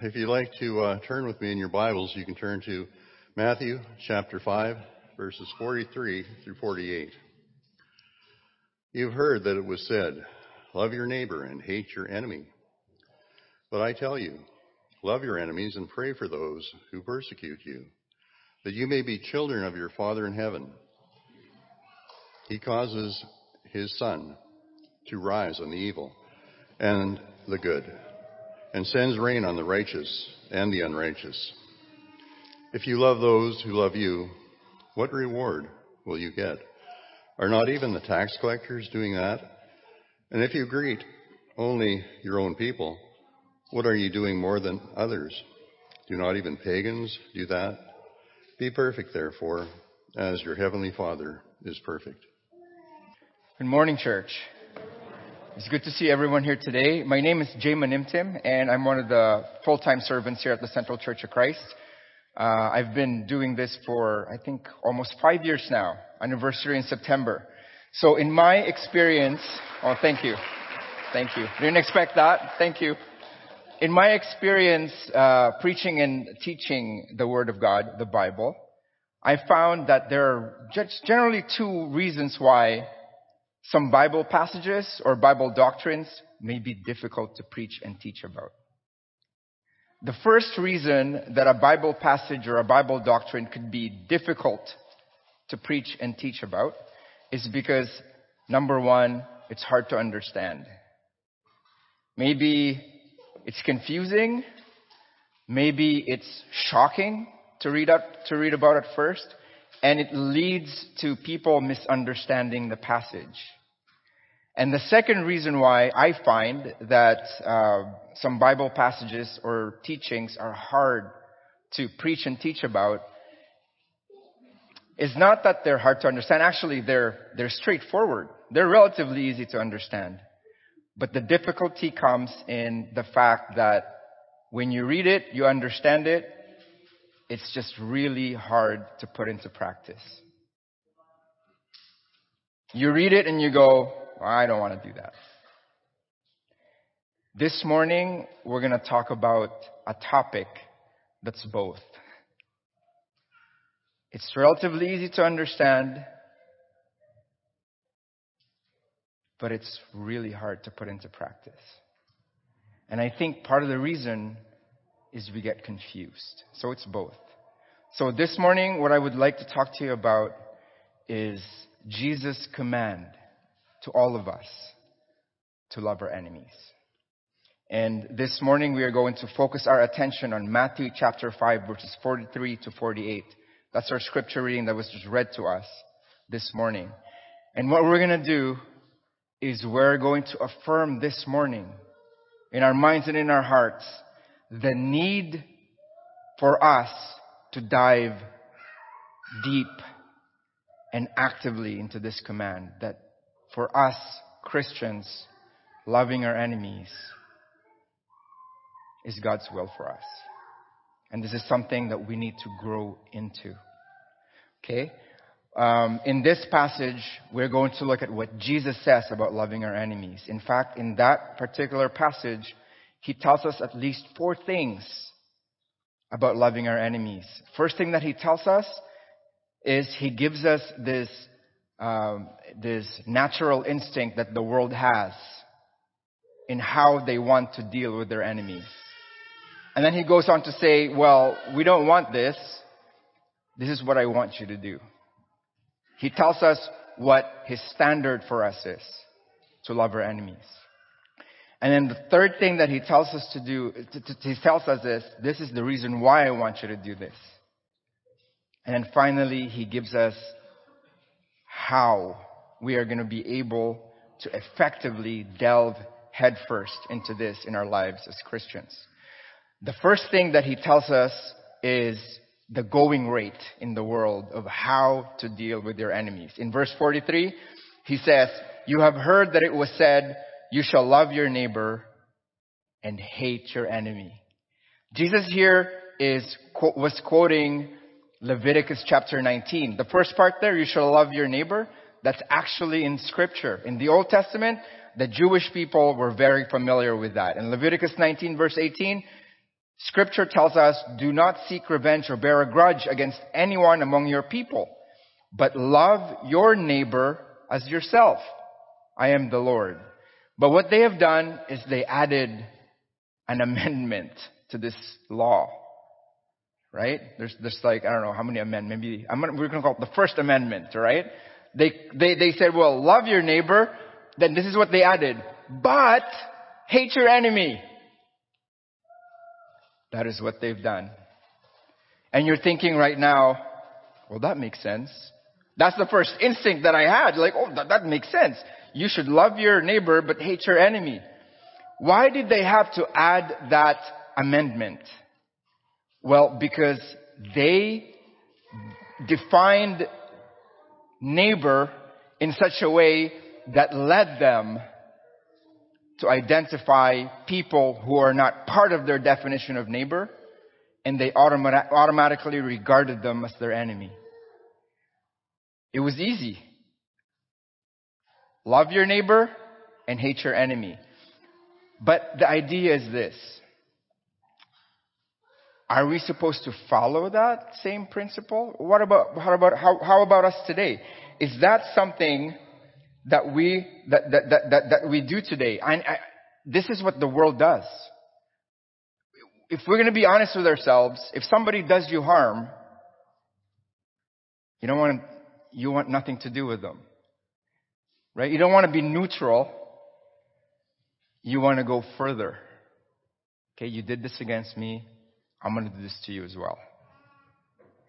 If you'd like to turn with me in your Bibles, you can turn to Matthew chapter 5, verses 43 through 48. You've heard that it was said, "Love your neighbor and hate your enemy." But I tell you, love your enemies and pray for those who persecute you, that you may be children of your Father in heaven. He causes his sun to rise on the evil and the good, and sends rain on the righteous and the unrighteous. If you love those who love you, what reward will you get? Are not even the tax collectors doing that? And if you greet only your own people, what are you doing more than others? Do not even pagans do that? Be perfect, therefore, as your heavenly Father is perfect. Good morning, church. It's good to see everyone here today. My name is Jay Manimtim, and I'm one of the full-time servants here at the Central Church of Christ. I've been doing this for, I think, almost 5 years now, anniversary in September. So in my experience, Thank you. Didn't expect that. Thank you. In my experience, preaching and teaching the Word of God, the Bible, I found that there are generally two reasons why some Bible passages or Bible doctrines may be difficult to preach and teach about. The first reason that a Bible passage or a Bible doctrine could be difficult to preach and teach about is because, number one, it's hard to understand. Maybe it's confusing. Maybe it's shocking to read about at first. And it leads to people misunderstanding the passage. And the second reason why I find that some Bible passages or teachings are hard to preach and teach about is not that they're hard to understand. Actually, they're straightforward. They're relatively easy to understand. But the difficulty comes in the fact that when you read it, you understand it. It's just really hard to put into practice. You read it and you go, I don't want to do that. This morning, we're going to talk about a topic that's both. It's relatively easy to understand, but it's really hard to put into practice. And I think part of the reason is we get confused. So it's both. So this morning, what I would like to talk to you about is Jesus' command to all of us to love our enemies. And this morning, we are going to focus our attention on Matthew chapter 5, verses 43 to 48. That's our scripture reading that was just read to us this morning. And what we're going to do is we're going to affirm this morning in our minds and in our hearts the need for us to dive deep and actively into this command that for us Christians, loving our enemies is God's will for us. And this is something that we need to grow into. Okay? In this passage, we're going to look at what Jesus says about loving our enemies. In fact, in that particular passage, he tells us at least four things about loving our enemies. First thing that he tells us is he gives us this natural instinct that the world has in how they want to deal with their enemies. And then he goes on to say, well, we don't want this. This is what I want you to do. He tells us what his standard for us is, to love our enemies. And then the third thing that he tells us to do, he tells us this is the reason why I want you to do this. And then finally, he gives us how we are going to be able to effectively delve headfirst into this in our lives as Christians. The first thing that he tells us is the going rate in the world of how to deal with your enemies. In verse 43, he says, "You have heard that it was said, you shall love your neighbor and hate your enemy." Jesus here was quoting Leviticus chapter 19. The first part there, you shall love your neighbor, that's actually in Scripture. In the Old Testament, the Jewish people were very familiar with that. In Leviticus 19, verse 18, Scripture tells us, do not seek revenge or bear a grudge against anyone among your people, but love your neighbor as yourself. I am the Lord. But what they have done is they added an amendment to this law, right? There's like, I don't know how many amendments, maybe we're going to call it the First Amendment, right? They said, well, love your neighbor. Then this is what they added. But hate your enemy. That is what they've done. And you're thinking right now, well, that makes sense. That's the first instinct that I had. Like, oh, that makes sense. You should love your neighbor, but hate your enemy. Why did they have to add that amendment? Well, because they defined neighbor in such a way that led them to identify people who are not part of their definition of neighbor, and they automatically regarded them as their enemy. It was easy. Love your neighbor and hate your enemy. But the idea is this. Are we supposed to follow that same principle? How about us today? Is that something that we do today? This is what the world does. If we're going to be honest with ourselves, if somebody does you harm, you want nothing to do with them, right? You don't want to be neutral. You want to go further. Okay, you did this against me. I'm going to do this to you as well.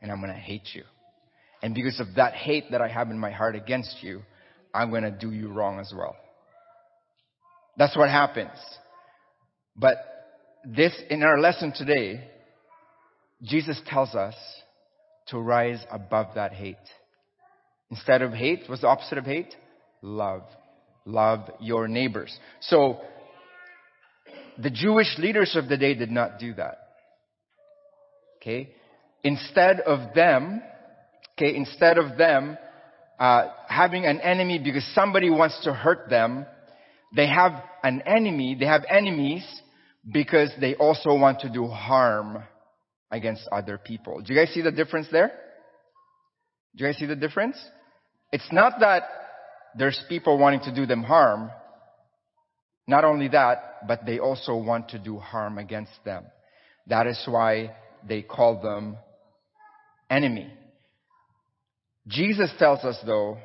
And I'm going to hate you. And because of that hate that I have in my heart against you, I'm going to do you wrong as well. That's what happens. But this, in our lesson today, Jesus tells us to rise above that hate. Instead of hate, what's the opposite of hate? Love. Love your neighbors. So, the Jewish leaders of the day did not do that. Okay? Instead of them having an enemy because somebody wants to hurt them, they have an enemy, they have enemies because they also want to do harm against other people. Do you guys see the difference there? Do you guys see the difference? It's not that there's people wanting to do them harm. Not only that, but they also want to do harm against them. That is why they call them enemy. Jesus tells us, though,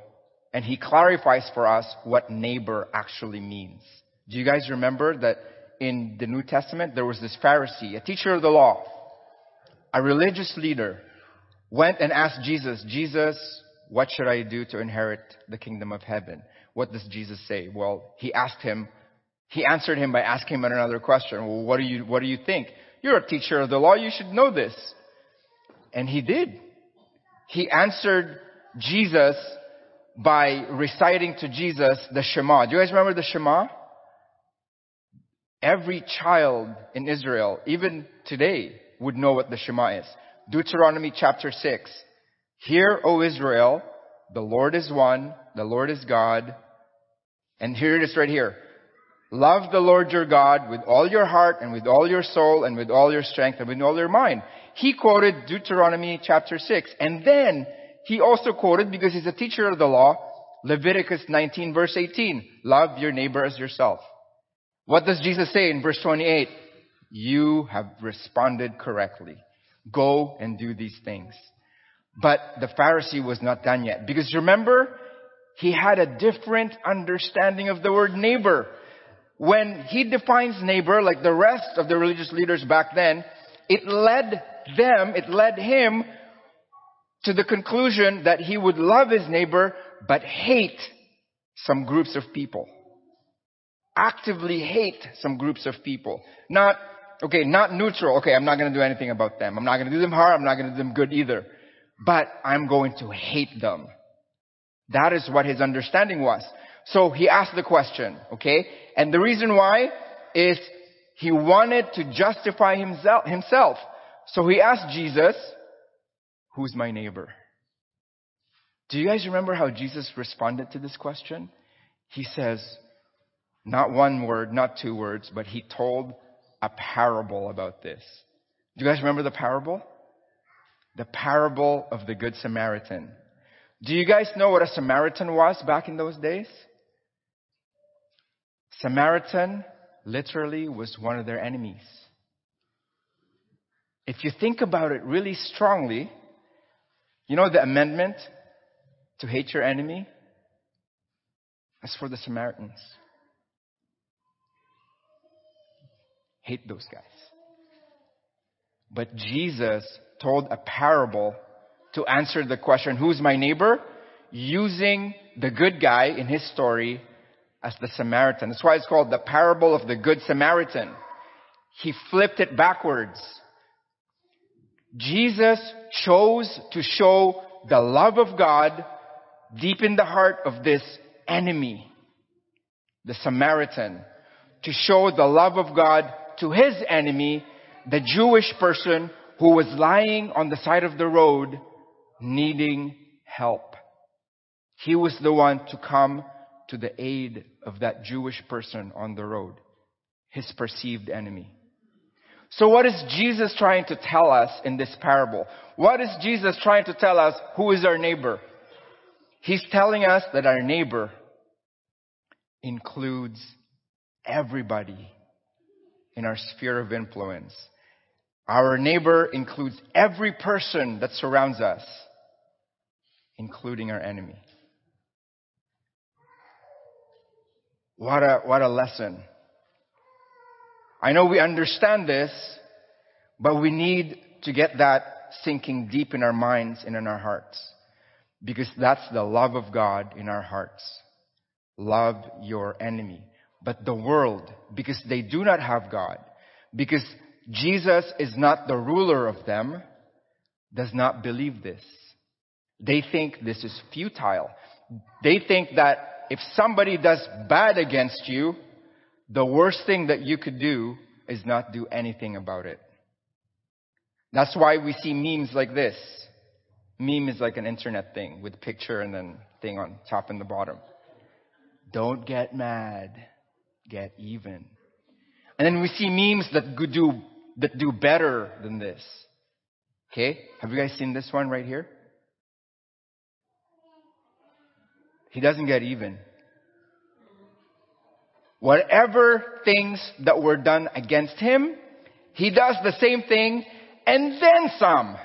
and he clarifies for us what neighbor actually means. Do you guys remember that in the New Testament, there was this Pharisee, a teacher of the law, a religious leader, went and asked Jesus, what should I do to inherit the kingdom of heaven? What does Jesus say? Well, he answered him by asking him another question. Well, what do you think? You're a teacher of the law. You should know this. And he did. He answered Jesus by reciting to Jesus the Shema. Do you guys remember the Shema? Every child in Israel, even today, would know what the Shema is. Deuteronomy chapter 6. Hear, O Israel, the Lord is one, the Lord is God. And here it is right here. Love the Lord your God with all your heart and with all your soul and with all your strength and with all your mind. He quoted Deuteronomy chapter 6. And then he also quoted, because he's a teacher of the law, Leviticus 19 verse 18. Love your neighbor as yourself. What does Jesus say in verse 28? You have responded correctly. Go and do these things. But the Pharisee was not done yet. Because remember, he had a different understanding of the word neighbor. When he defines neighbor, like the rest of the religious leaders back then, it led him to the conclusion that he would love his neighbor, but hate some groups of people. Actively hate some groups of people. Not neutral. Okay, I'm not going to do anything about them. I'm not going to do them harm. I'm not going to do them good either. But I'm going to hate them. That is what his understanding was. So he asked the question, okay? And the reason why is he wanted to justify himself. So he asked Jesus, who's my neighbor? Do you guys remember how Jesus responded to this question? He says, not one word, not two words, but he told a parable about this. Do you guys remember the parable? The parable of the Good Samaritan. Do you guys know what a Samaritan was back in those days? Samaritan literally was one of their enemies. If you think about it really strongly, you know the amendment to hate your enemy? That's for the Samaritans. Hate those guys. But Jesus told a parable to answer the question, who's my neighbor? Using the good guy in his story as the Samaritan. That's why it's called the parable of the Good Samaritan. He flipped it backwards. Jesus chose to show the love of God deep in the heart of this enemy, the Samaritan, to show the love of God to his enemy, the Jewish person who was lying on the side of the road needing help. He was the one to come to the aid of that Jewish person on the road, his perceived enemy. So what is Jesus trying to tell us in this parable? What is Jesus trying to tell us who is our neighbor? He's telling us that our neighbor includes everybody in our sphere of influence. Our neighbor includes every person that surrounds us, including our enemy. What a lesson. I know we understand this, but we need to get that sinking deep in our minds and in our hearts, because that's the love of God in our hearts. Love your enemy. But the world, because they do not have God, because Jesus is not the ruler of them, does not believe this. They think this is futile. They think that if somebody does bad against you, the worst thing that you could do is not do anything about it. That's why we see memes like this. Meme is like an internet thing with picture and then thing on top and the bottom. Don't get mad, get even. And then we see memes that do better than this. Okay? Have you guys seen this one right here? He doesn't get even. Whatever things that were done against him, he does the same thing and then some.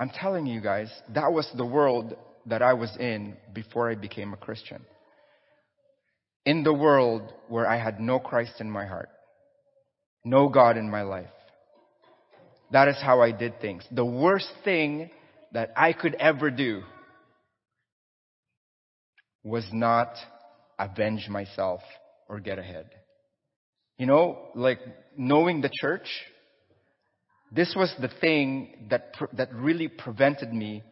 I'm telling you guys, that was the world that I was in before I became a Christian. In the world where I had no Christ in my heart, no God in my life. That is how I did things. The worst thing that I could ever do was not avenge myself or get ahead. You know, like knowing the church, this was the thing that really prevented me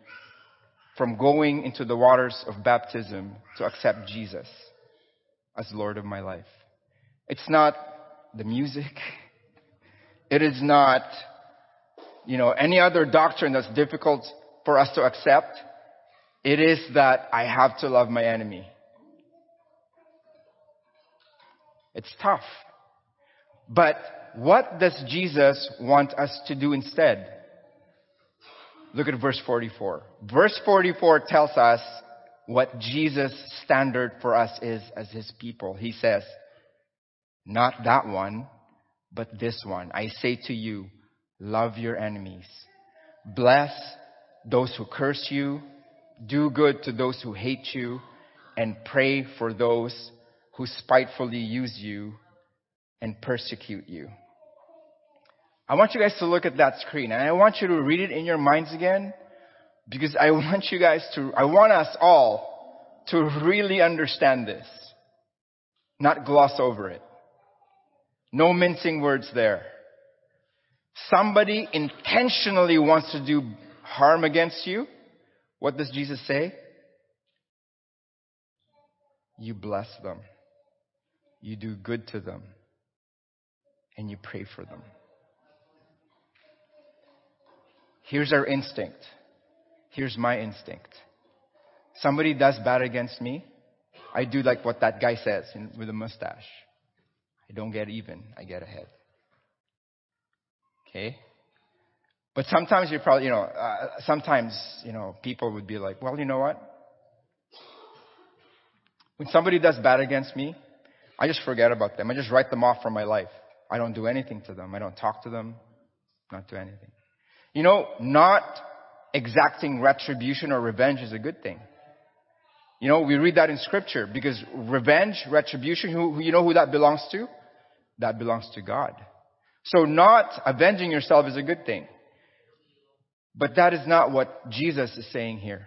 from going into the waters of baptism to accept Jesus as Lord of my life. It's not the music. It is not, any other doctrine that's difficult for us to accept. It is that I have to love my enemy. It's tough. But what does Jesus want us to do instead? Look at verse 44. Verse 44 tells us what Jesus' standard for us is as his people. He says, not that one, but this one. I say to you, love your enemies. Bless those who curse you. Do good to those who hate you. And pray for those who spitefully use you and persecute you. I want you guys to look at that screen, and I want you to read it in your minds again, because I want us all to really understand this, not gloss over it. No mincing words there. Somebody intentionally wants to do harm against you. What does Jesus say? You bless them. You do good to them, and you pray for them. Here's our instinct. Here's my instinct. Somebody does bad against me. I do like what that guy says with a mustache. I don't get even. I get ahead. Okay? But sometimes you probably, sometimes people would be like, well, you know what? When somebody does bad against me, I just forget about them. I just write them off from my life. I don't do anything to them. I don't talk to them. Not do anything. You know, not exacting retribution or revenge is a good thing. You know, we read that in Scripture because revenge, retribution, who that belongs to? That belongs to God. So not avenging yourself is a good thing. But that is not what Jesus is saying here.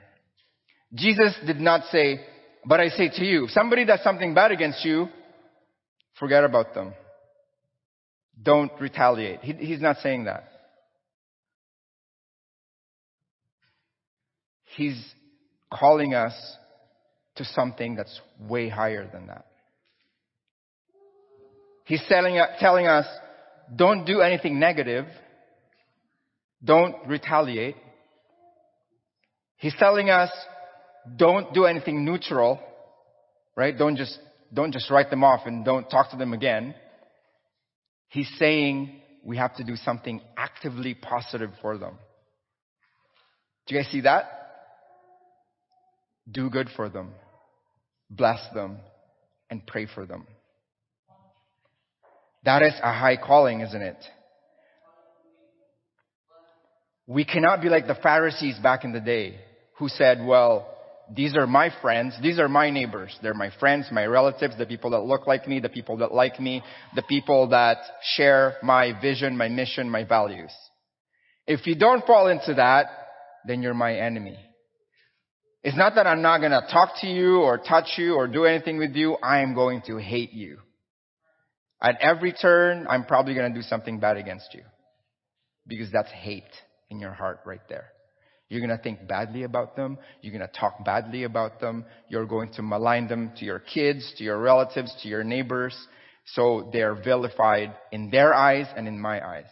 Jesus did not say, but I say to you, if somebody does something bad against you, forget about them. Don't retaliate. He's not saying that. He's calling us to something that's way higher than that. He's telling us, don't do anything negative. Don't retaliate. He's telling us, don't do anything neutral, right? Don't just write them off and don't talk to them again. He's saying we have to do something actively positive for them. Do you guys see that? Do good for them, bless them, and pray for them. That is a high calling, isn't it? We cannot be like the Pharisees back in the day who said, well, these are my friends, these are my neighbors. They're my friends, my relatives, the people that look like me, the people that like me, the people that share my vision, my mission, my values. If you don't fall into that, then you're my enemy. It's not that I'm not going to talk to you or touch you or do anything with you. I am going to hate you. At every turn, I'm probably going to do something bad against you. Because that's hate in your heart right there. You're going to think badly about them. You're going to talk badly about them. You're going to malign them to your kids, to your relatives, to your neighbors. So they're vilified in their eyes and in my eyes.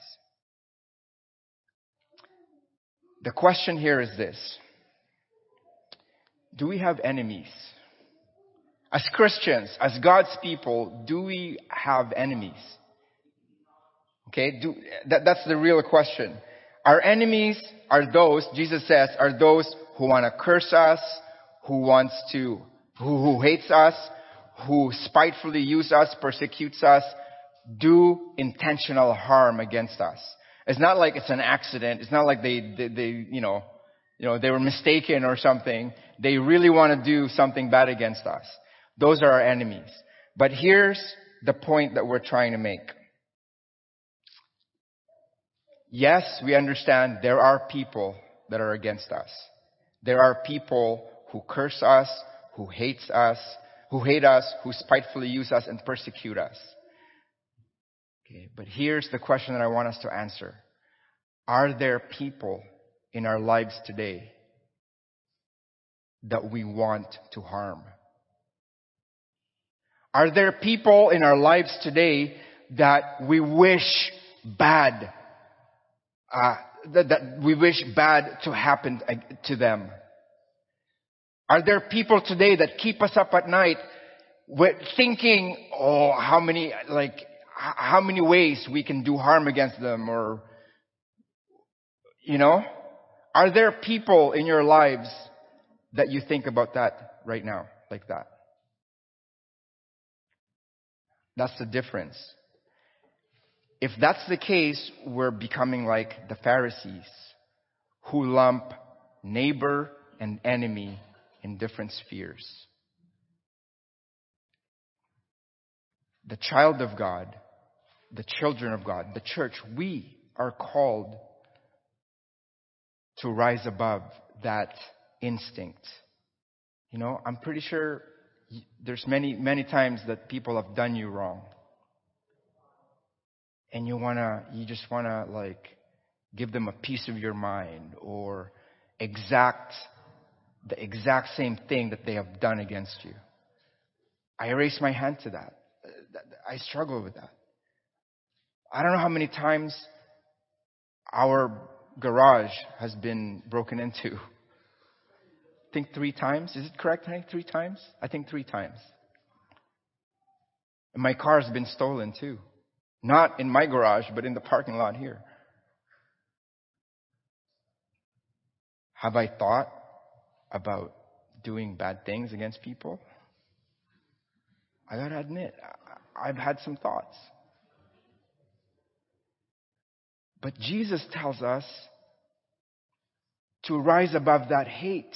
The question here is this. Do we have enemies? As Christians, as God's people, do we have enemies? Okay, that's the real question. Our enemies are those, Jesus says, are those who want to curse us, who hates us, who spitefully use us, persecutes us, do intentional harm against us. It's not like it's an accident. It's not like they they were mistaken or something. They really want to do something bad against us. Those are our enemies. But here's the point that we're trying to make. Yes, we understand there are people that are against us. There are people who curse us, who hate us, who spitefully use us and persecute us. Okay, but here's the question that I want us to answer. Are there people in our lives today that we want to harm? Are there people in our lives today that we wish bad, to happen to them? Are there people today that keep us up at night with thinking, oh, how many ways we can do harm against them, or, you know? Are there people in your lives that you think about that right now, like that? That's the difference. If that's the case, we're becoming like the Pharisees who lump neighbor and enemy in different spheres. The child of God, the children of God, the church, we are called to rise above that instinct. You know, I'm pretty sure there's many, many times that people have done you wrong. And you just want to give them a piece of your mind or the exact same thing that they have done against you. I raise my hand to that. I struggle with that. I don't know how many times our garage has been broken into. I think 3 times. Is it correct, honey? 3 times? I think 3 times. And my car has been stolen too. Not in my garage, but in the parking lot here. Have I thought about doing bad things against people? I gotta admit, I've had some thoughts. But Jesus tells us to rise above that hate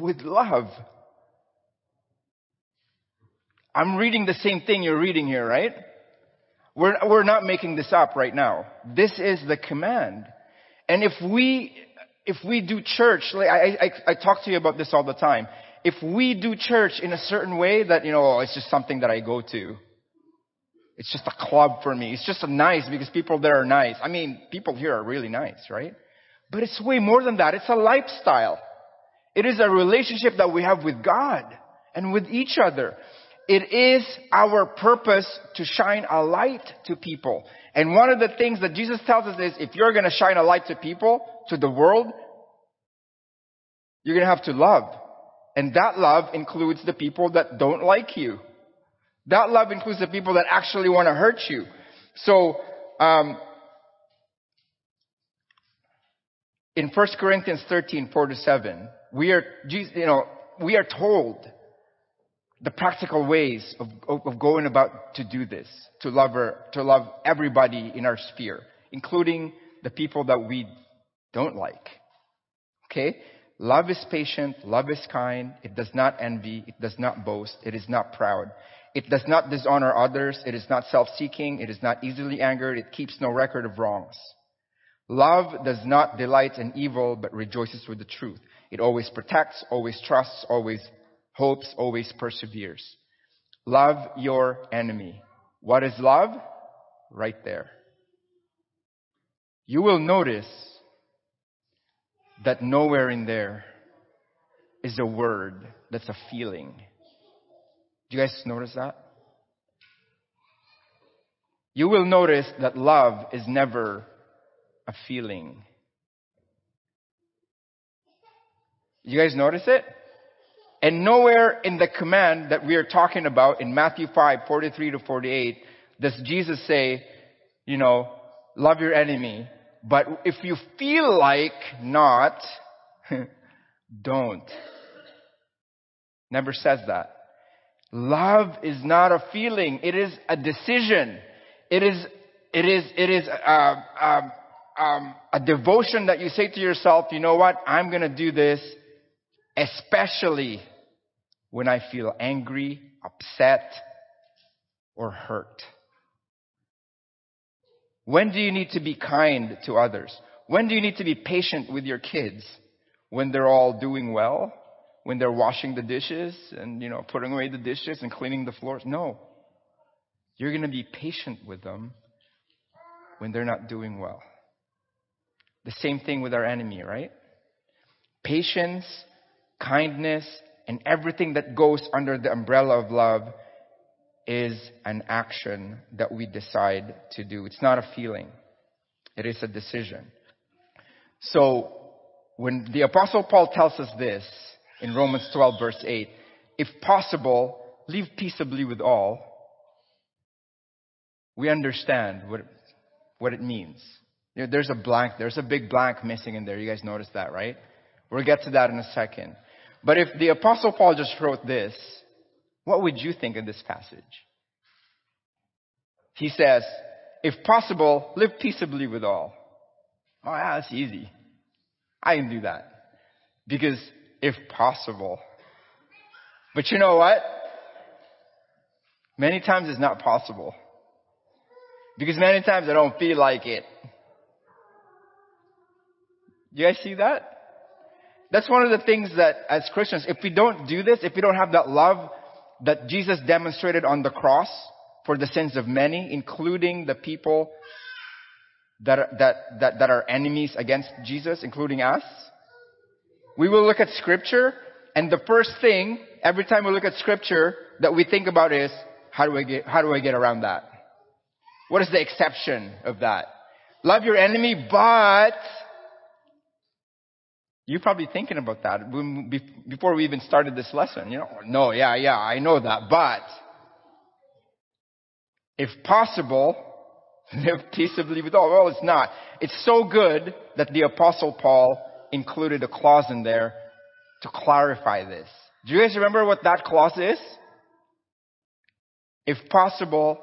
with love. I'm reading the same thing you're reading here, right? We're not making this up right now. This is the command. And if we do church, I talk to you about this all the time. If we do church in a certain way that, it's just something that I go to. It's just a club for me. It's just nice because people there are nice. I mean, people here are really nice, right? But it's way more than that. It's a lifestyle. It is a relationship that we have with God and with each other. It is our purpose to shine a light to people. And one of the things that Jesus tells us is if you're going to shine a light to people, to the world, you're going to have to love. And that love includes the people that don't like you. That love includes the people that actually want to hurt you. So, in 1 Corinthians 13:4-7, we are told the practical ways of going about to do this, to love everybody in our sphere, including the people that we don't like. Okay? Love is patient. Love is kind. It does not envy. It does not boast. It is not proud. It does not dishonor others. It is not self-seeking. It is not easily angered. It keeps no record of wrongs. Love does not delight in evil, but rejoices with the truth. It always protects, always trusts, always hopes, always perseveres. Love your enemy. What is love? Right there. You will notice that nowhere in there is a word that's a feeling. Do you guys notice that? You will notice that love is never a feeling. You guys notice it? And nowhere in the command that we are talking about in Matthew 5:43-48 does Jesus say, love your enemy. But if you feel like not, don't. Never says that. Love is not a feeling. It is a decision. It is a devotion that you say to yourself, you know what? I'm going to do this, especially when I feel angry, upset, or hurt. When do you need to be kind to others? When do you need to be patient with your kids? When they're all doing well? When they're washing the dishes and, putting away the dishes and cleaning the floors? No. You're going to be patient with them when they're not doing well. The same thing with our enemy, right? Patience, kindness, and everything that goes under the umbrella of love is an action that we decide to do. It's not a feeling. It is a decision. So when the Apostle Paul tells us this in Romans 12:8, if possible, live peaceably with all, we understand what it means. There's a blank. There's a big blank missing in there. You guys noticed that, right? We'll get to that in a second. But if the Apostle Paul just wrote this, what would you think of this passage? He says, if possible, live peaceably with all. Oh, yeah, that's easy. I can do that. Because if possible. But you know what? Many times it's not possible. Because many times I don't feel like it. You guys see that? That's one of the things that as Christians, if we don't do this, if we don't have that love that Jesus demonstrated on the cross for the sins of many, including the people that are enemies against Jesus, including us. We will look at Scripture, and the first thing, every time we look at Scripture, that we think about is, how do I get around that? What is the exception of that? Love your enemy, but... You're probably thinking about that before we even started this lesson. I know that. But if possible, live peaceably with all. Well, it's not. It's so good that the Apostle Paul included a clause in there to clarify this. Do you guys remember what that clause is? If possible,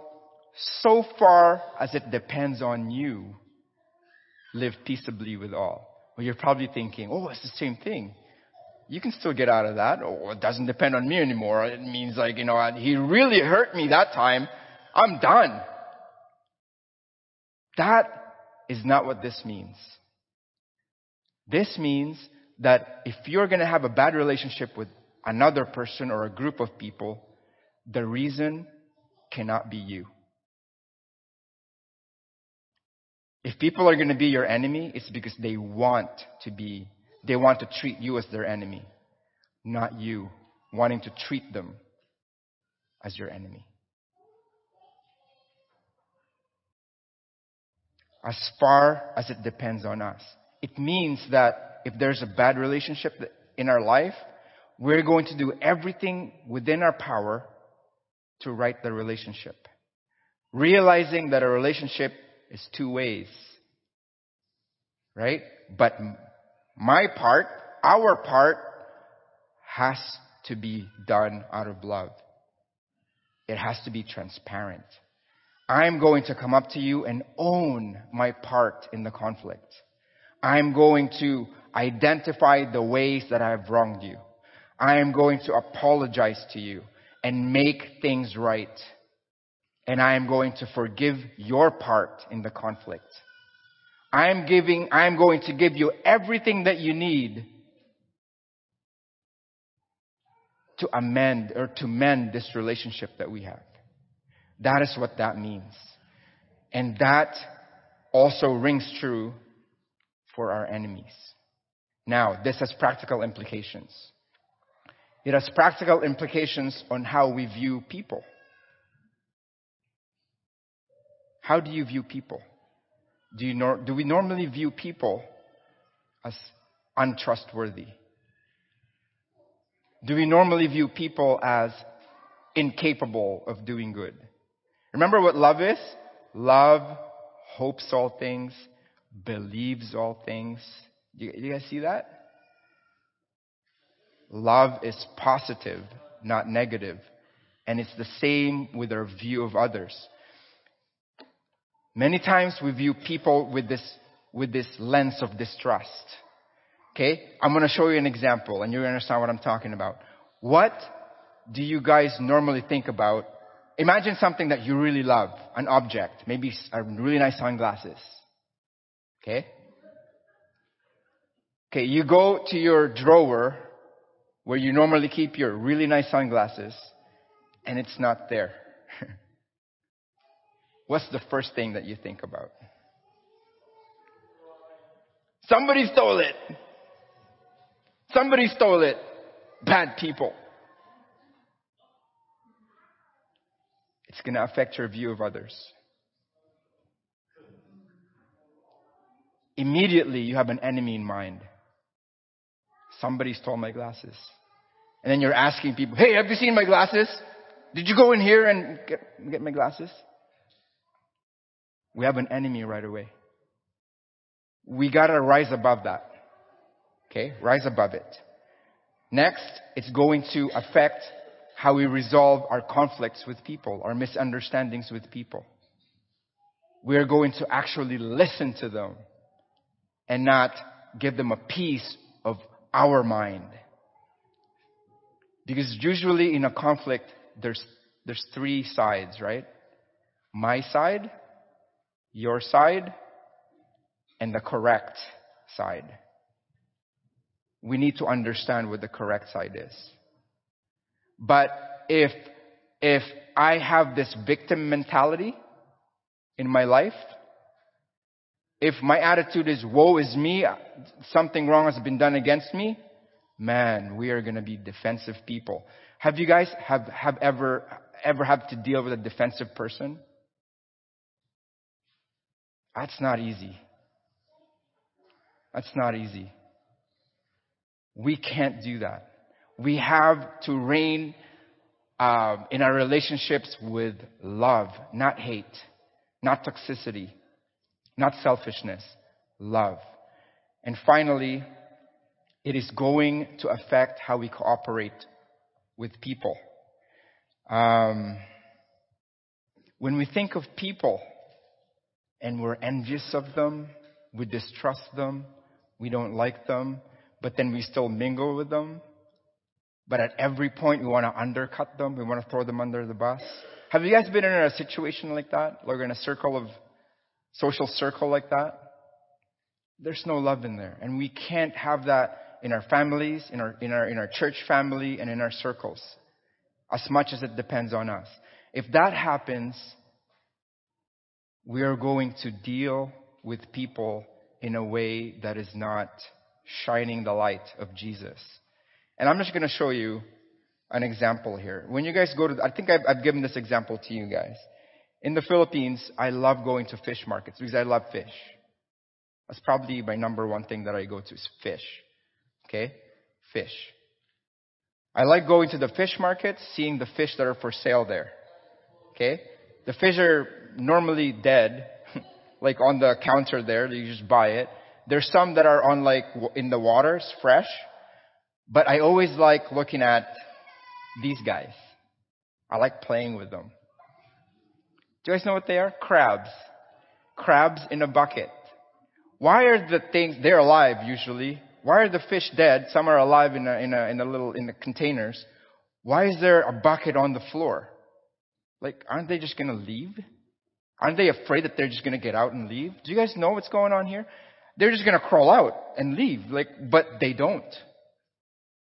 so far as it depends on you, live peaceably with all. Well, you're probably thinking, oh, it's the same thing. You can still get out of that. Oh, it doesn't depend on me anymore. It means like, you know, he really hurt me that time. I'm done. That is not what this means. This means that if you're going to have a bad relationship with another person or a group of people, the reason cannot be you. If people are going to be your enemy, it's because they want to treat you as their enemy, not you wanting to treat them as your enemy. As far as it depends on us. It means that if there's a bad relationship in our life, we're going to do everything within our power to right the relationship. Realizing that a relationship is two ways, right? But our part has to be done out of love. It has to be transparent. I'm going to come up to you and own my part in the conflict. I'm going to identify the ways that I've wronged you. I am going to apologize to you and make things right. And I am going to forgive your part in the conflict. I'm going to give you everything that you need to amend or to mend this relationship that we have. That is what that means. And that also rings true for our enemies. Now, this has practical implications. It has practical implications on how we view people. How do you view people? Do we normally view people as untrustworthy? Do we normally view people as incapable of doing good? Remember what love is? Love hopes all things, believes all things. You guys see that? Love is positive, not negative. And it's the same with our view of others. Many times we view people with this lens of distrust. Okay? I'm going to show you an example and you're going to understand what I'm talking about. What do you guys normally think about? Imagine something that you really love, an object, maybe a really nice sunglasses. Okay, you go to your drawer where you normally keep your really nice sunglasses and it's not there. What's the first thing that you think about? Somebody stole it. Somebody stole it. Bad people. It's going to affect your view of others. Immediately, you have an enemy in mind. Somebody stole my glasses. And then you're asking people, hey, have you seen my glasses? Did you go in here and get my glasses? We have an enemy right away. We got to rise above that. Okay? Rise above it. Next, it's going to affect how we resolve our conflicts with people, our misunderstandings with people. We are going to actually listen to them and not give them a piece of our mind. Because usually in a conflict, there's three sides, right? My side, your side, and the correct side. We need to understand what the correct side is. But if I have this victim mentality in my life, if my attitude is, woe is me, something wrong has been done against me, man, we are going to be defensive people. Have you guys ever had to deal with a defensive person? That's not easy. That's not easy. We can't do that. We have to reign in our relationships with love, not hate, not toxicity, not selfishness, love. And finally, it is going to affect how we cooperate with people. When we think of people and we're envious of them, we distrust them, we don't like them, but then we still mingle with them. But at every point, we want to undercut them. We want to throw them under the bus. Have you guys been in a situation like that? Like in a social circle like that? There's no love in there. And we can't have that in our families, in our church family, and in our circles, as much as it depends on us. If that happens, we are going to deal with people in a way that is not shining the light of Jesus. And I'm just going to show you an example here. When you guys go to, I think I've given this example to you guys. In the Philippines, I love going to fish markets because I love fish. That's probably my number one thing that I go to is fish. Okay? Fish. I like going to the fish markets, seeing the fish that are for sale there. Okay? The fish are normally dead, like on the counter there. You just buy it. There's some that are on like in the waters, fresh. But I always like looking at these guys. I like playing with them. Do you guys know what they are? Crabs. Crabs in a bucket. Why are the things, they're alive usually. Why are the fish dead? Some are alive in the containers. Why is there a bucket on the floor? Like, aren't they just going to leave? Aren't they afraid that they're just going to get out and leave? Do you guys know what's going on here? They're just going to crawl out and leave. Like, but they don't.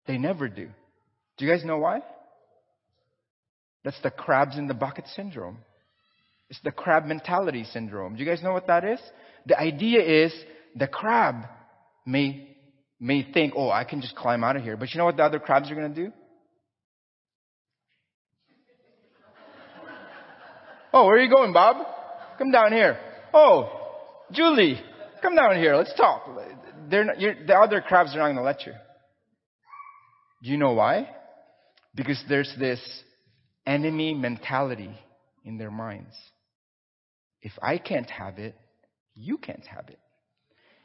They never do. Do you guys know why? That's the crabs in the bucket syndrome. It's the crab mentality syndrome. Do you guys know what that is? The idea is the crab may think, oh, I can just climb out of here. But you know what the other crabs are going to do? Oh, where are you going, Bob? Come down here. Oh, Julie, come down here. Let's talk. The other crabs are not going to let you. Do you know why? Because there's this enemy mentality in their minds. If I can't have it, you can't have it.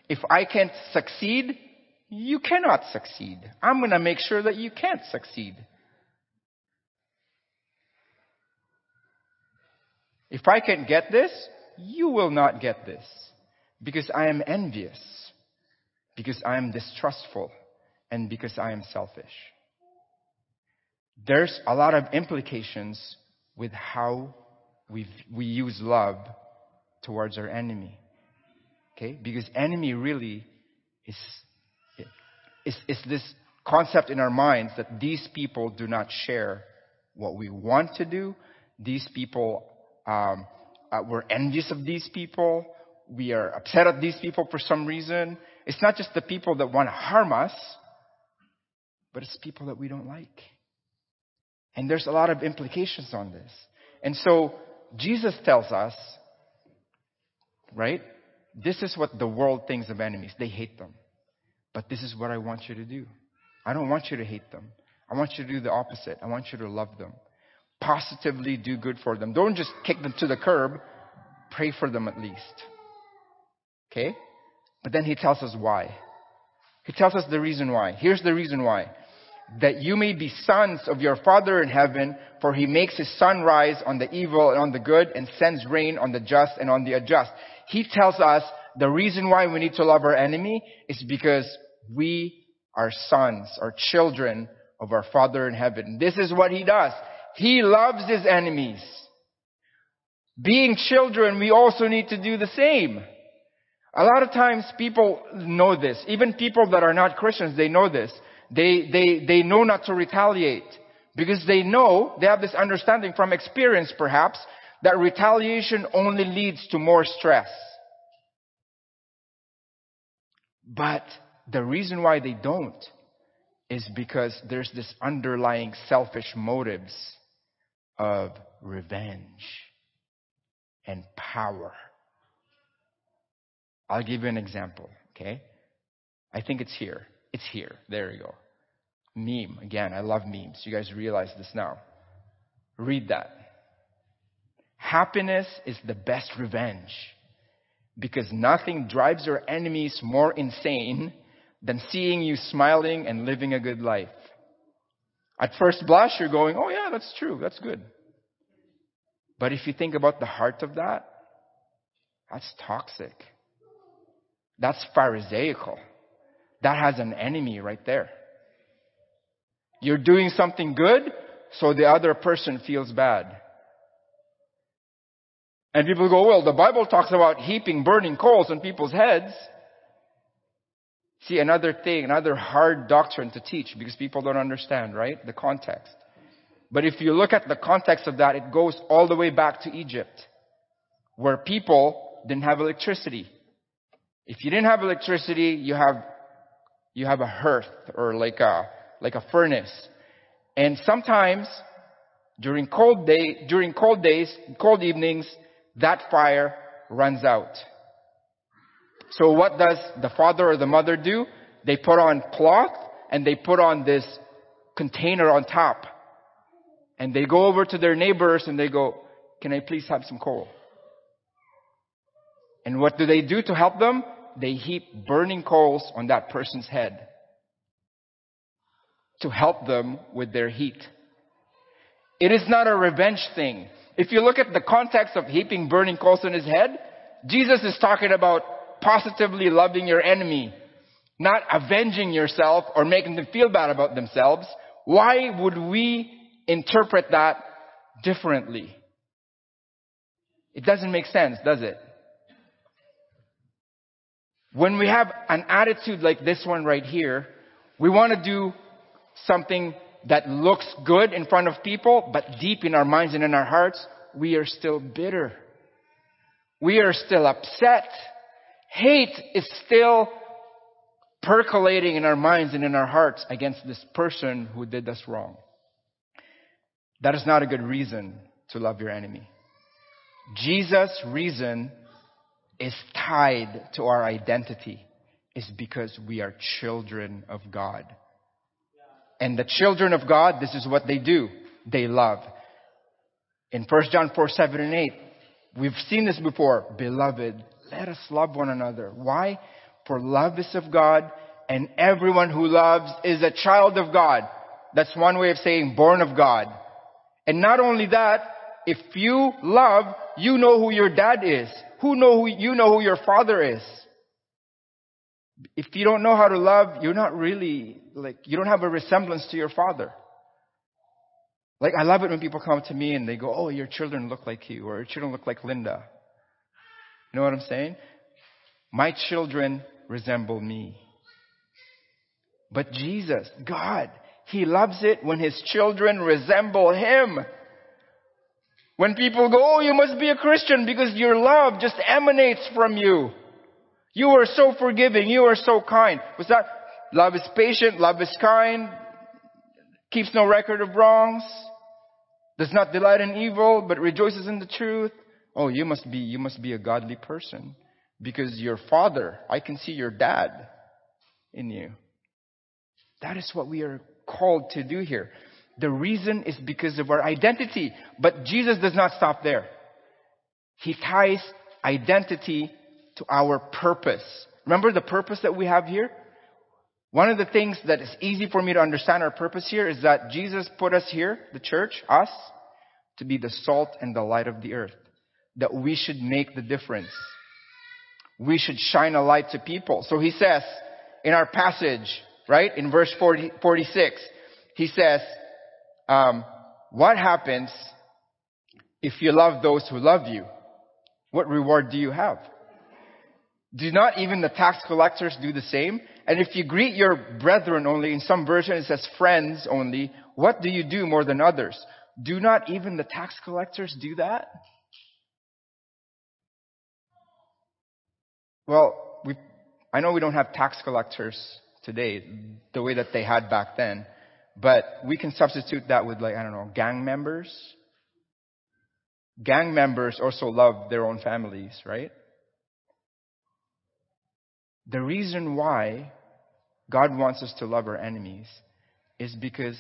If I can't succeed, you cannot succeed. I'm going to make sure that you can't succeed. If I can't get this, you will not get this. Because I am envious. Because I am distrustful. And because I am selfish. There's a lot of implications with how we use love towards our enemy. Okay? Because enemy really is this concept in our minds that these people do not share what we want to do. These people, we're envious of these people. We are upset at these people for some reason. It's not just the people that want to harm us. But it's people that we don't like. And there's a lot of implications on this. And so Jesus tells us, right? This is what the world thinks of enemies. They hate them. But this is what I want you to do. I don't want you to hate them. I want you to do the opposite. I want you to love them. Positively do good for them. Don't just kick them to the curb. Pray for them at least. Okay? But then he tells us why. He tells us the reason why. Here's the reason why. That you may be sons of your Father in heaven, for he makes his sun rise on the evil and on the good, and sends rain on the just and on the unjust. He tells us the reason why we need to love our enemy is because we are sons or children of our Father in heaven. This is what he does. He loves his enemies. Being children, we also need to do the same. A lot of times people know this. Even people that are not Christians, they know this. They know not to retaliate because they know, they have this understanding from experience perhaps, that retaliation only leads to more stress. But the reason why they don't is because there's this underlying selfish motives of revenge and power. I'll give you an example, okay? I think it's here. It's here. There we go. Meme. Again, I love memes. You guys realize this now. Read that. Happiness is the best revenge because nothing drives your enemies more insane than seeing you smiling and living a good life. At first blush, you're going, oh yeah, that's true, that's good. But if you think about the heart of that, that's toxic. That's Pharisaical. That has an enemy right there. You're doing something good, so the other person feels bad. And people go, well, the Bible talks about heaping burning coals on people's heads. See, another thing, another hard doctrine to teach because people don't understand, right? The context. But if you look at the context of that, it goes all the way back to Egypt, where people didn't have electricity. If you didn't have electricity, you have a hearth or like a furnace. And sometimes during cold evenings, that fire runs out. So what does the father or the mother do? They put on cloth and they put on this container on top. And they go over to their neighbors and they go, can I please have some coal? And what do they do to help them? They heap burning coals on that person's head to help them with their heat. It is not a revenge thing. If you look at the context of heaping burning coals on his head, Jesus is talking about positively loving your enemy, not avenging yourself or making them feel bad about themselves. Why would we interpret that differently? It doesn't make sense, does it? When we have an attitude like this one right here, we want to do something that looks good in front of people, but deep in our minds and in our hearts, we are still bitter. We are still upset. Hate is still percolating in our minds and in our hearts against this person who did us wrong. That is not a good reason to love your enemy. Jesus' reason is tied to our identity. It's because we are children of God. And the children of God, this is what they do. They love. In 1 John 4:7-8, we've seen this before. Beloved, let us love one another. Why? For love is of God, and everyone who loves is a child of God. That's one way of saying born of God. And not only that, if you love, you know who your dad is. You know who your father is. If you don't know how to love, you're not really, you don't have a resemblance to your father. I love it when people come to me and they go, oh, your children look like you, or your children look like Linda. You know what I'm saying? My children resemble me. But Jesus, God, He loves it when His children resemble Him. When people go, oh, you must be a Christian because your love just emanates from you. You are so forgiving. You are so kind. What's that? Love is patient. Love is kind. Keeps no record of wrongs. Does not delight in evil, but rejoices in the truth. Oh, you must be a godly person because your father, I can see your dad in you. That is what we are called to do here. The reason is because of our identity. But Jesus does not stop there. He ties identity to our purpose. Remember the purpose that we have here? One of the things that is easy for me to understand our purpose here is that Jesus put us here, the church, us, to be the salt and the light of the earth. That we should make the difference. We should shine a light to people. So He says in our passage, right, in verse 46, He says, what happens if you love those who love you? What reward do you have? Do not even the tax collectors do the same? And if you greet your brethren only, in some version it says friends only, what do you do more than others? Do not even the tax collectors do that? Well, I know we don't have tax collectors today, the way that they had back then. But we can substitute that with gang members. Gang members also love their own families, right? The reason why God wants us to love our enemies is because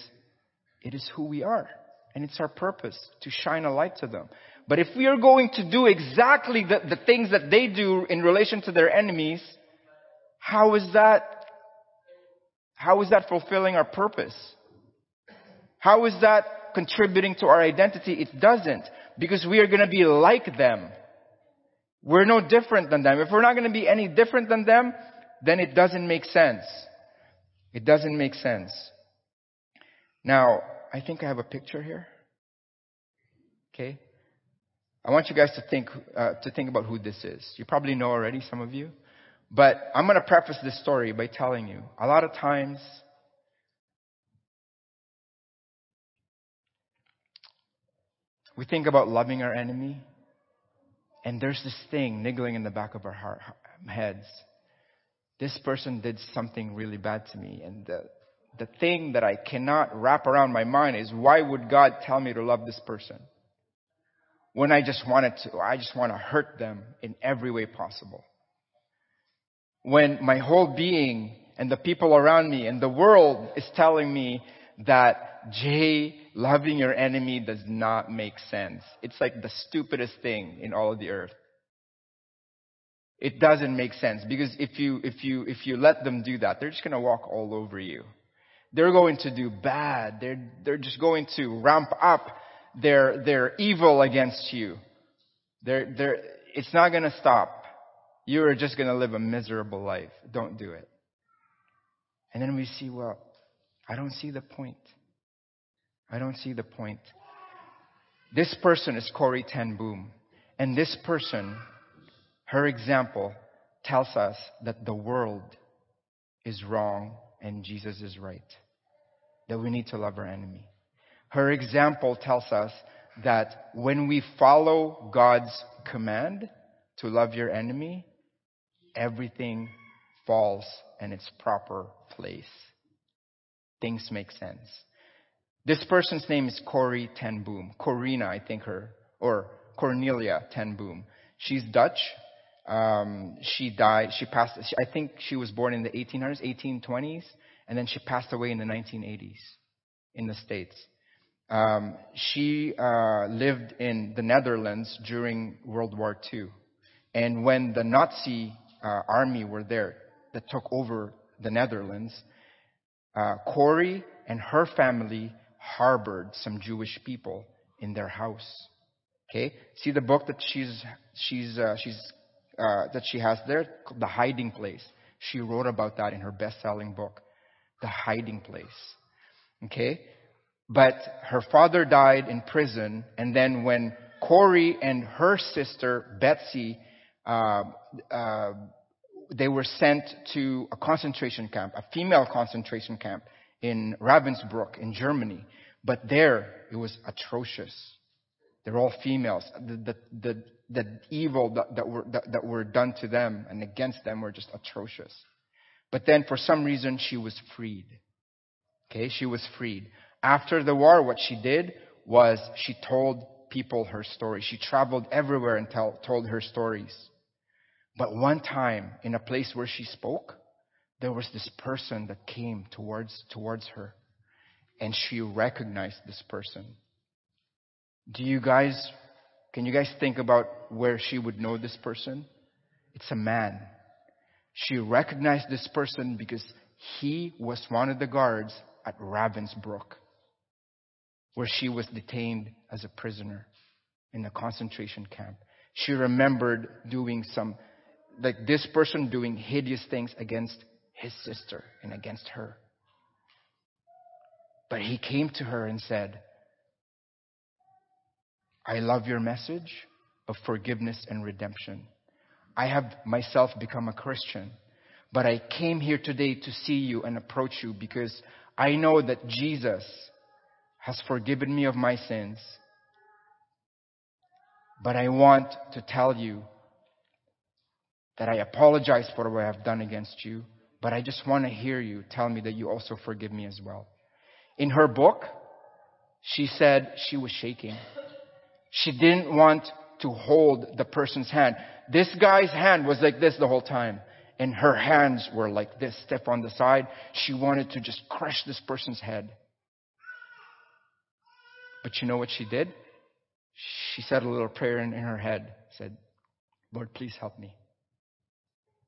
it is who we are. And it's our purpose to shine a light to them. But if we are going to do exactly the things that they do in relation to their enemies, how is that How is that fulfilling our purpose? How is that contributing to our identity? It doesn't, because we are going to be like them. We're no different than them. If we're not going to be any different than them, then it doesn't make sense. It doesn't make sense. Now, I think I have a picture here. Okay. I want you guys to think about who this is. You probably know already, some of you. But I'm going to preface this story by telling you, a lot of times, we think about loving our enemy, and there's this thing niggling in the back of our heads. This person did something really bad to me, and the thing that I cannot wrap around my mind is, why would God tell me to love this person when I just want to hurt them in every way possible? When my whole being and the people around me and the world is telling me that, Jay, loving your enemy does not make sense. It's like the stupidest thing in all of the earth. It doesn't make sense, because if you let them do that, they're just going to walk all over you. They're going to do bad. They're just going to ramp up their evil against you. It's not going to stop. You are just going to live a miserable life. Don't do it. And then we see, well, I don't see the point. I don't see the point. This person is Corrie Ten Boom. And this person, her example tells us that the world is wrong and Jesus is right. That we need to love our enemy. Her example tells us that when we follow God's command to love your enemy, everything falls in its proper place. Things make sense. This person's name is Corrie Ten Boom. Corina, I think or Cornelia Ten Boom. She's Dutch. I think she was born in the 1820s, and then she passed away in the 1980s in the States. She lived in the Netherlands during World War II. And when the Nazi army were there that took over the Netherlands, Corrie and her family harbored some Jewish people in their house. Okay, see the book that she has there, The Hiding Place. She wrote about that in her best-selling book, The Hiding Place. Okay, but her father died in prison, and then when Corrie and her sister Betsy, they were sent to a concentration camp, a female concentration camp in Ravensbrück in Germany. But there, it was atrocious. They're all females. The evil that were done to them and against them were just atrocious. But then, for some reason, she was freed. Okay, she was freed. After the war, what she did was she told people her story. She traveled everywhere and told her stories. But one time, in a place where she spoke, there was this person that came towards her, and she recognized this person. Can you guys think about where she would know this person? It's a man. She recognized this person because he was one of the guards at Ravensbrück, where she was detained as a prisoner in a concentration camp. She remembered this person doing hideous things against his sister and against her. But he came to her and said, I love your message of forgiveness and redemption. I have myself become a Christian, but I came here today to see you and approach you because I know that Jesus has forgiven me of my sins. But I want to tell you that I apologize for what I have done against you, but I just want to hear you tell me that you also forgive me as well. In her book, she said she was shaking. She didn't want to hold the person's hand. This guy's hand was like this the whole time. And her hands were like this, stiff on the side. She wanted to just crush this person's head. But you know what she did? She said a little prayer in her head. Said, Lord, please help me.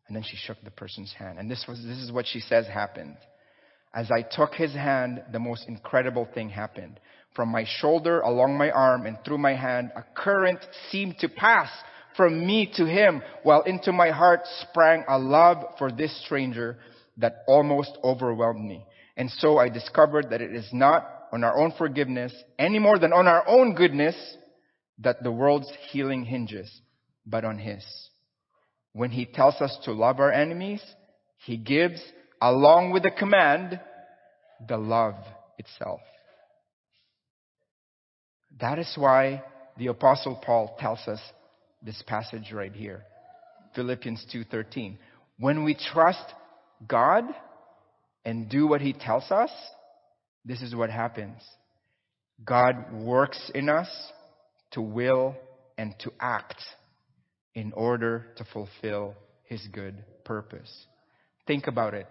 And then she shook the person's hand. And this is what she says happened. As I took his hand, the most incredible thing happened. From my shoulder, along my arm, and through my hand, a current seemed to pass from me to him, while into my heart sprang a love for this stranger that almost overwhelmed me. And so I discovered that it is not on our own forgiveness, any more than on our own goodness, that the world's healing hinges, but on his. When he tells us to love our enemies, he gives, along with the command, the love itself. That is why the Apostle Paul tells us this passage right here, Philippians 2:13. When we trust God and do what he tells us, this is what happens. God works in us to will and to act in order to fulfill his good purpose. Think about it.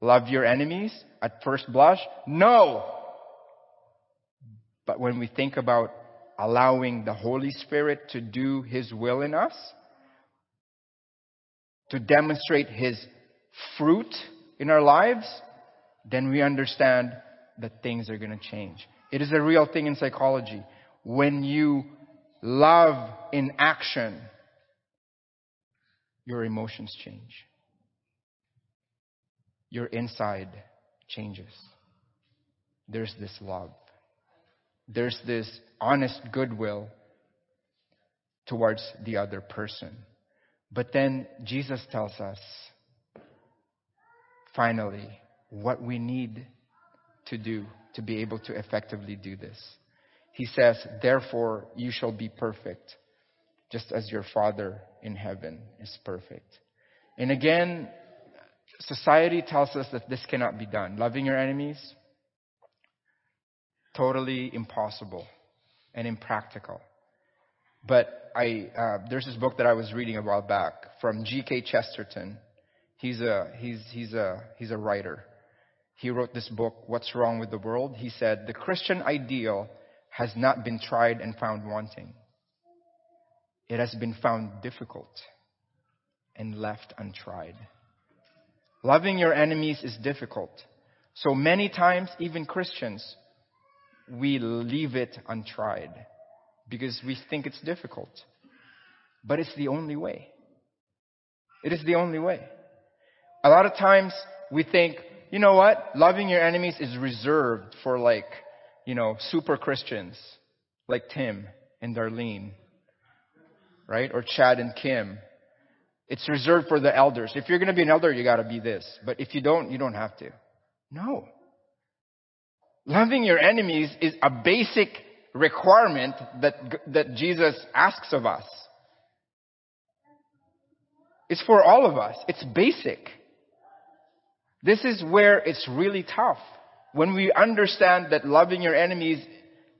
Love your enemies at first blush? No! But when we think about allowing the Holy Spirit to do his will in us, to demonstrate his fruit in our lives, then we understand that things are going to change. It is a real thing in psychology. When you love in action, your emotions change. Your inside changes. There's this love. There's this honest goodwill towards the other person. But then Jesus tells us, finally, what we need to do to be able to effectively do this. He says, therefore, you shall be perfect, just as your Father in heaven is perfect. And again, society tells us that this cannot be done. Loving your enemies, totally impossible and impractical. But there's this book that I was reading a while back from G.K. Chesterton. He's a writer. He wrote this book, What's Wrong with the World? He said, the Christian ideal has not been tried and found wanting. It has been found difficult and left untried. Loving your enemies is difficult. So many times, even Christians, we leave it untried because we think it's difficult. But it's the only way. It is the only way. A lot of times we think, you know what? Loving your enemies is reserved for super Christians like Tim and Darlene, right? Or Chad and Kim. It's reserved for the elders. If you're going to be an elder, you got to be this. But if you don't, you don't have to. No. Loving your enemies is a basic requirement that Jesus asks of us. It's for all of us. It's basic. This is where it's really tough. When we understand that loving your enemies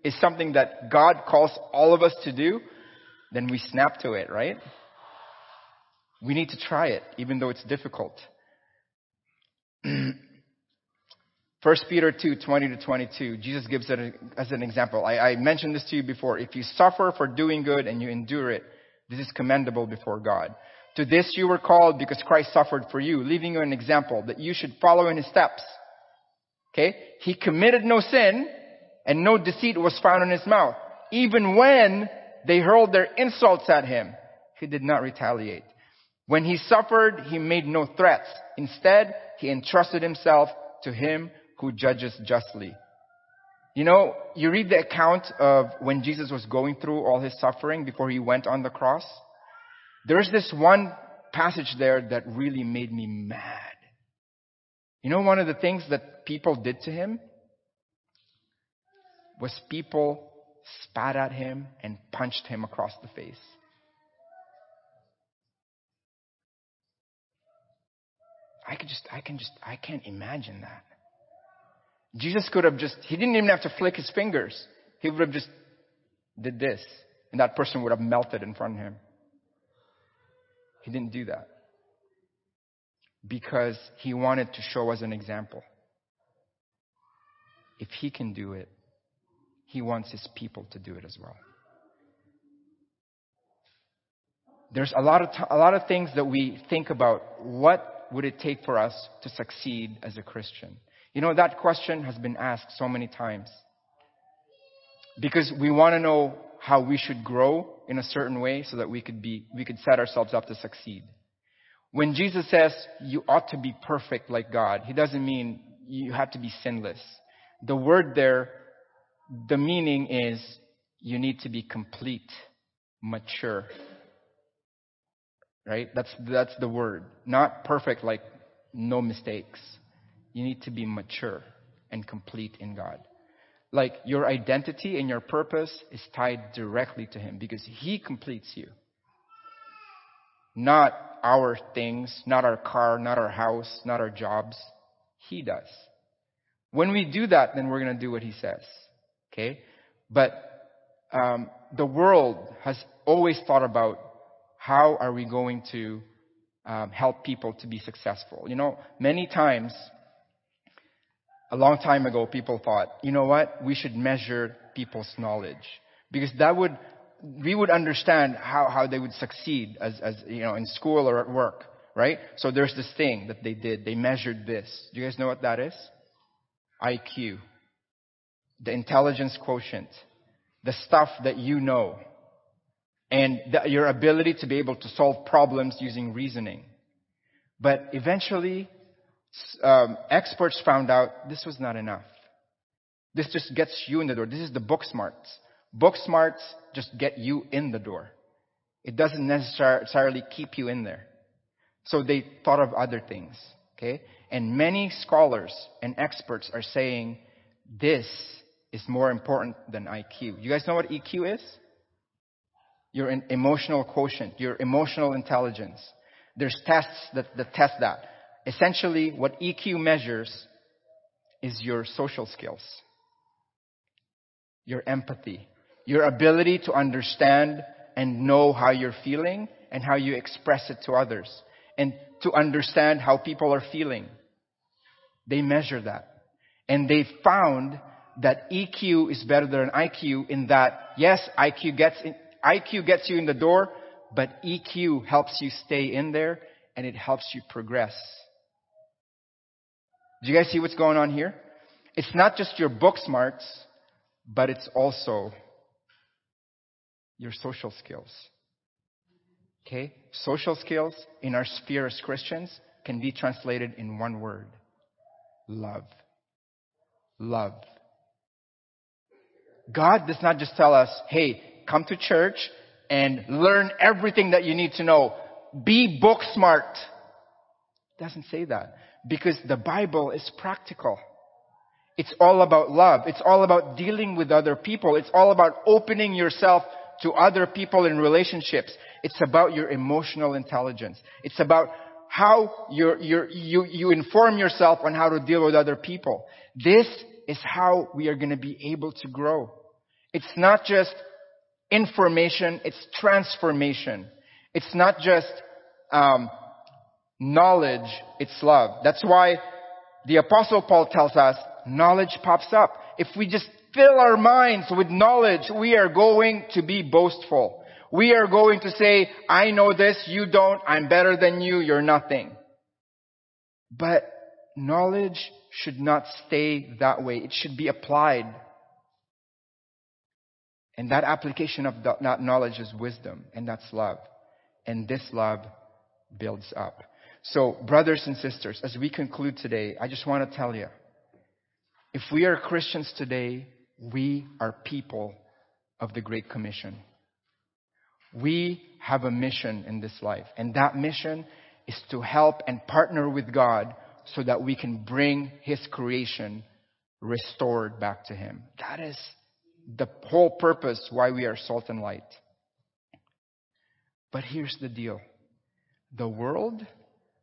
is something that God calls all of us to do, then we snap to it, right? We need to try it, even though it's difficult. 1 Peter 2:20-22, Jesus gives it as an example. I mentioned this to you before. If you suffer for doing good and you endure it, this is commendable before God. To this you were called because Christ suffered for you, leaving you an example that you should follow in his steps. Okay? He committed no sin, and no deceit was found in his mouth. Even when they hurled their insults at him, he did not retaliate. When he suffered, he made no threats. Instead, he entrusted himself to him who judges justly. You know, you read the account of when Jesus was going through all his suffering before he went on the cross. There's this one passage there that really made me mad. You know, one of the things that people did to him was people spat at him and punched him across the face. I can't imagine that. Jesus could have he didn't even have to flick his fingers. He would have just did this, and that person would have melted in front of him. He didn't do that because he wanted to show us an example. If he can do it, he wants his people to do it as well. There's a lot of things that we think about. What would it take for us to succeed as a Christian? You know, that question has been asked so many times because we want to know how we should grow in a certain way so that we could set ourselves up to succeed. When Jesus says you ought to be perfect like God, he doesn't mean you have to be sinless. The word there, the meaning is you need to be complete, mature. Right? That's the word. Not perfect like no mistakes. You need to be mature and complete in God. Like your identity and your purpose is tied directly to him because he completes you. Not our things, not our car, not our house, not our jobs. He does. When we do that, then we're going to do what he says. Okay? But the world has always thought about how are we going to help people to be successful. You know, many times, a long time ago, people thought, you know what, we should measure people's knowledge because we would understand how they would succeed as you know, in school or at work, right? So there's this thing that they did. They measured this. Do you guys know what that is? IQ, the intelligence quotient, the stuff that you know, and your ability to be able to solve problems using reasoning. But eventually, experts found out this was not enough. This just gets you in the door. This is the book smarts. Book smarts just get you in the door. It doesn't necessarily keep you in there. So they thought of other things. Okay? And many scholars and experts are saying this is more important than IQ. You guys know what EQ is? Your emotional quotient, your emotional intelligence. There's tests that test that. Essentially, what EQ measures is your social skills, your empathy, your ability to understand and know how you're feeling and how you express it to others, and to understand how people are feeling. They measure that. And they found that EQ is better than IQ in that, yes, IQ gets you in the door, but EQ helps you stay in there and it helps you progress. Do you guys see what's going on here? It's not just your book smarts, but it's also your social skills. Okay? Social skills in our sphere as Christians can be translated in one word. Love. Love. God does not just tell us, hey, come to church and learn everything that you need to know. Be book smart. It doesn't say that. Because the Bible is practical. It's all about love. It's all about dealing with other people. It's all about opening yourself to other people in relationships. It's about your emotional intelligence. It's about how you inform yourself on how to deal with other people. This is how we are going to be able to grow. It's not just information, it's transformation. It's not just knowledge, it's love. That's why the Apostle Paul tells us knowledge pops up. If we just fill our minds with knowledge, we are going to be boastful. We are going to say, I know this, you don't, I'm better than you, you're nothing. But knowledge should not stay that way. It should be applied. And that application of that knowledge is wisdom, and that's love. And this love builds up. So, brothers and sisters, as we conclude today, I just want to tell you, if we are Christians today, we are people of the Great Commission. We have a mission in this life, and that mission is to help and partner with God so that we can bring His creation restored back to Him. That is the whole purpose why we are salt and light. But here's the deal. The world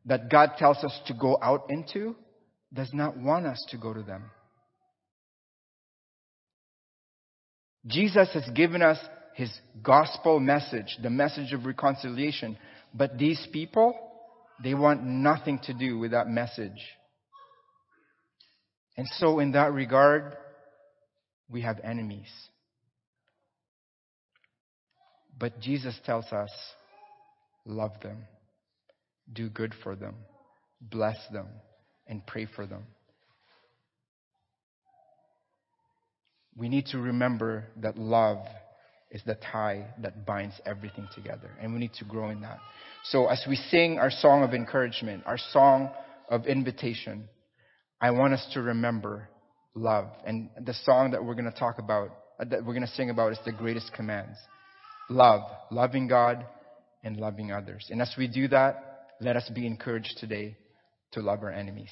that God tells us to go out into does not want us to go to them. Jesus has given us His gospel message, the message of reconciliation. But these people, they want nothing to do with that message. And so in that regard, we have enemies. But Jesus tells us, love them, do good for them, bless them, and pray for them. we need to remember that love is the tie that binds everything together, and we need to grow in that. So as we sing our song of encouragement, our song of invitation, I want us to remember love. And the song that we're going to talk about, that we're going to sing about, is the greatest commands. Love, loving God and loving others. And as we do that, let us be encouraged today to love our enemies.